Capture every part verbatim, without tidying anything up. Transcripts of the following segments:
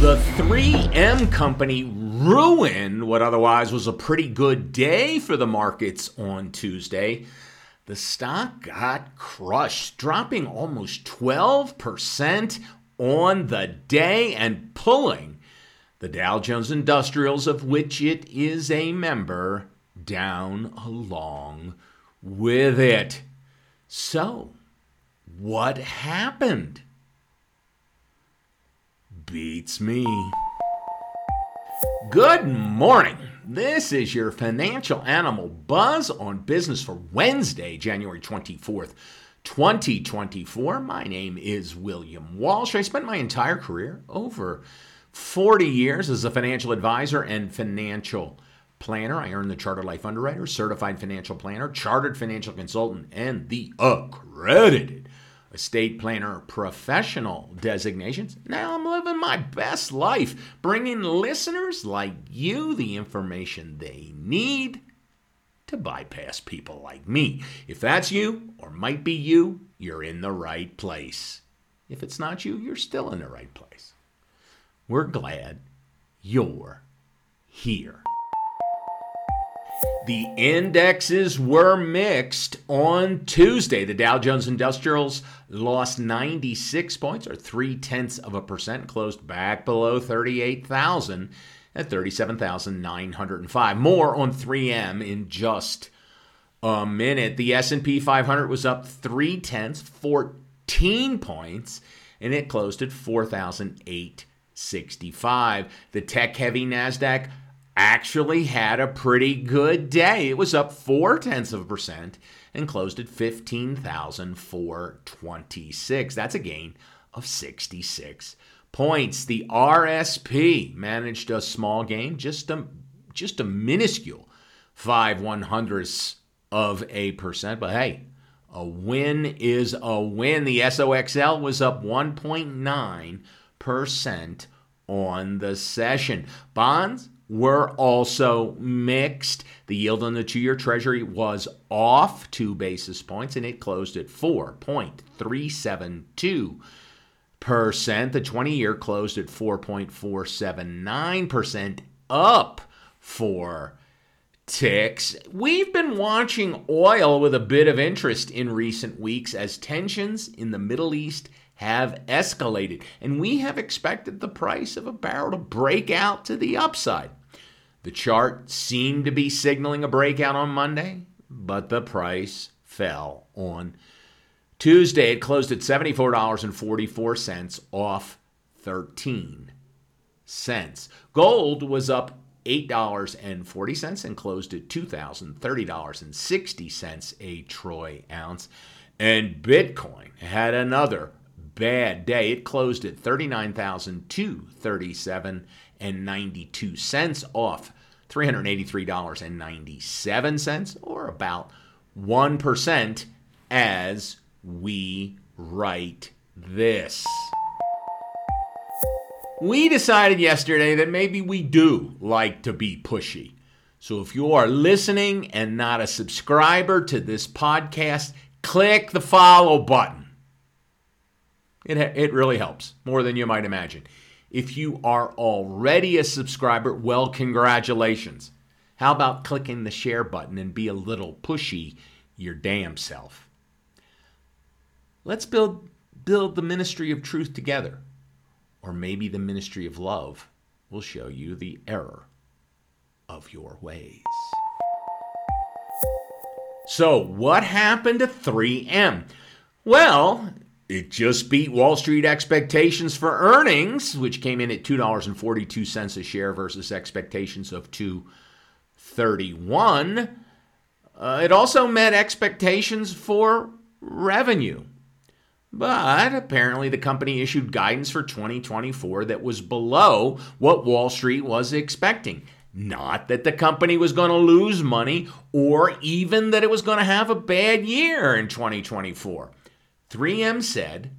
The three M company ruined what otherwise was a pretty good day for the markets on Tuesday. The stock got crushed, dropping almost twelve percent on the day and pulling the Dow Jones Industrials, of which it is a member, down along with it. So, what happened? Beats me. Good morning. This is your Financial Animal Buzz on Business for Wednesday, January twenty-fourth, twenty twenty-four. My name is William Walsh. I spent my entire career, over forty years, as a financial advisor and financial planner. I earned the Chartered Life Underwriter, Certified Financial Planner, Chartered Financial Consultant, and the Accredited Estate Planner professional designations. Now I'm living my best life, bringing listeners like you the information they need to bypass people like me. If that's you, or might be you, you're in the right place. If it's not you, you're still in the right place. We're glad you're here. The indexes were mixed on Tuesday. The Dow Jones Industrials lost ninety-six points, or three-tenths of a percent, closed back below thirty-eight thousand at thirty-seven thousand nine hundred five. More on three M in just a minute. The S and P five hundred was up three-tenths, fourteen points, and it closed at four thousand eight hundred sixty-five. The tech-heavy NASDAQ actually had a pretty good day. It was up four-tenths of a percent and closed at fifteen thousand four hundred twenty-six. That's a gain of sixty-six points. The R S P managed a small gain, just a, just a minuscule five one-hundredths of a percent. But hey, a win is a win. The S O X L was up one point nine percent on the session. Bonds were also mixed. The yield on the two-year Treasury was off two basis points, and it closed at four point three seven two percent. The twenty-year closed at four point four seven nine percent, up four ticks. We've been watching oil with a bit of interest in recent weeks as tensions in the Middle East have escalated, and we have expected the price of a barrel to break out to the upside. The chart seemed to be signaling a breakout on Monday, but the price fell on Tuesday. It closed at seventy-four dollars and forty-four cents, off thirteen cents. Gold was up eight dollars and forty cents and closed at two thousand thirty dollars and sixty cents a troy ounce. And Bitcoin had another bad day. It closed at thirty-nine thousand two hundred thirty-seven dollars and ninety-two cents, off three hundred eighty-three dollars and ninety-seven cents, or about one percent as we write this. We decided yesterday that maybe we do like to be pushy. So if you are listening and not a subscriber to this podcast, click the follow button. It, it really helps, more than you might imagine. If you are already a subscriber, well, congratulations. How about clicking the share button and be a little pushy your damn self? Let's build, build the ministry of truth together. Or maybe the ministry of love will show you the error of your ways. So what happened to three M? Well, it just beat Wall Street expectations for earnings, which came in at two dollars and forty-two cents a share versus expectations of two dollars and thirty-one cents. Uh, it also met expectations for revenue. But apparently the company issued guidance for twenty twenty-four that was below what Wall Street was expecting. Not that the company was going to lose money or even that it was going to have a bad year in twenty twenty-four. three M said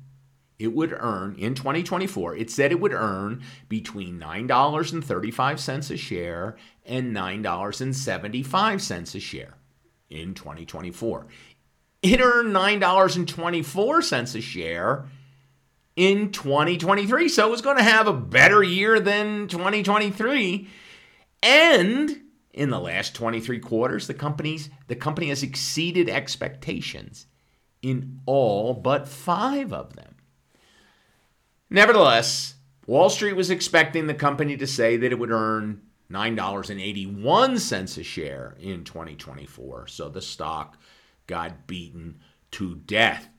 it would earn, in twenty twenty-four, it said it would earn between nine dollars and thirty-five cents a share and nine dollars and seventy-five cents a share in twenty twenty-four. It earned nine dollars and twenty-four cents a share in twenty twenty-three. So it was going to have a better year than twenty twenty-three. And in the last twenty-three quarters, the company's the company has exceeded expectations in all but five of them. Nevertheless, Wall Street was expecting the company to say that it would earn nine dollars and eighty-one cents a share in twenty twenty-four. So the stock got beaten to death.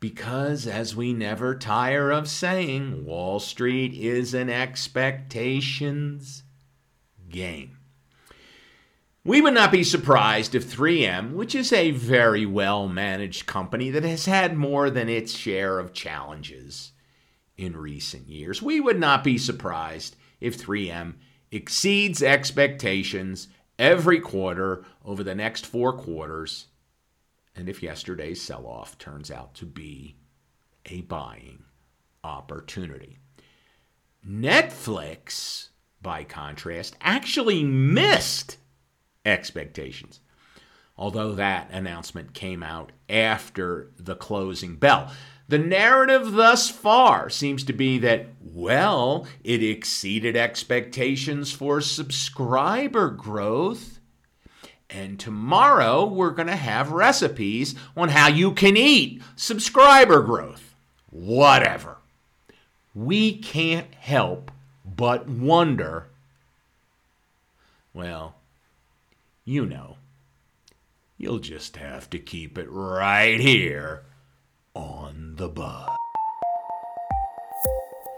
Because, as we never tire of saying, Wall Street is an expectations game. We would not be surprised if three M, which is a very well-managed company that has had more than its share of challenges in recent years, we would not be surprised if three M exceeds expectations every quarter over the next four quarters, and if yesterday's sell-off turns out to be a buying opportunity. Netflix, by contrast, actually missed expectations, although that announcement came out after the closing bell. The narrative thus far seems to be that, well, it exceeded expectations for subscriber growth, and tomorrow we're going to have recipes on how you can eat subscriber growth. Whatever. We can't help but wonder, well, you know, you'll just have to keep it right here on the Buzz.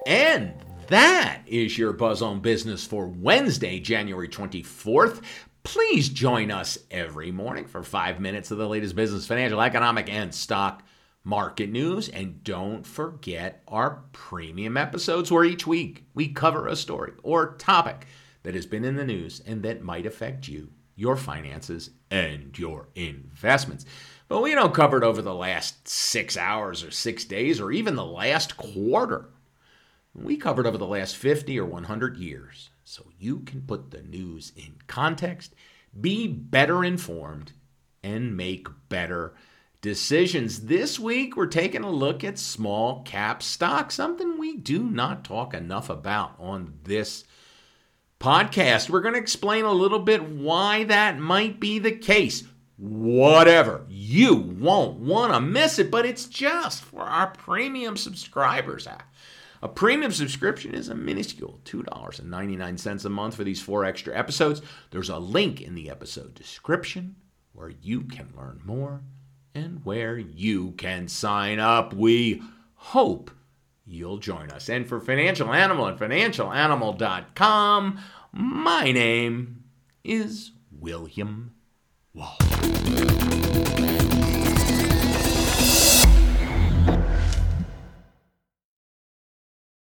And that is your Buzz on Business for Wednesday, January twenty-fourth. Please join us every morning for five minutes of the latest business, financial, economic, and stock market news. And don't forget our premium episodes where each week we cover a story or topic that has been in the news and that might affect you, your finances, and your investments. But we don't cover it over the last six hours or six days or even the last quarter. We covered over the last fifty or one hundred years. So you can put the news in context, be better informed, and make better decisions. This week, we're taking a look at small cap stocks, something we do not talk enough about on this podcast. We're going to explain a little bit why that might be the case. Whatever. You won't want to miss it, but it's just for our premium subscribers. A premium subscription is a minuscule two dollars and ninety-nine cents a month for these four extra episodes. There's a link in the episode description where you can learn more and where you can sign up. We hope you'll join us. And for Financial Animal and financial animal dot com, my name is William Wall.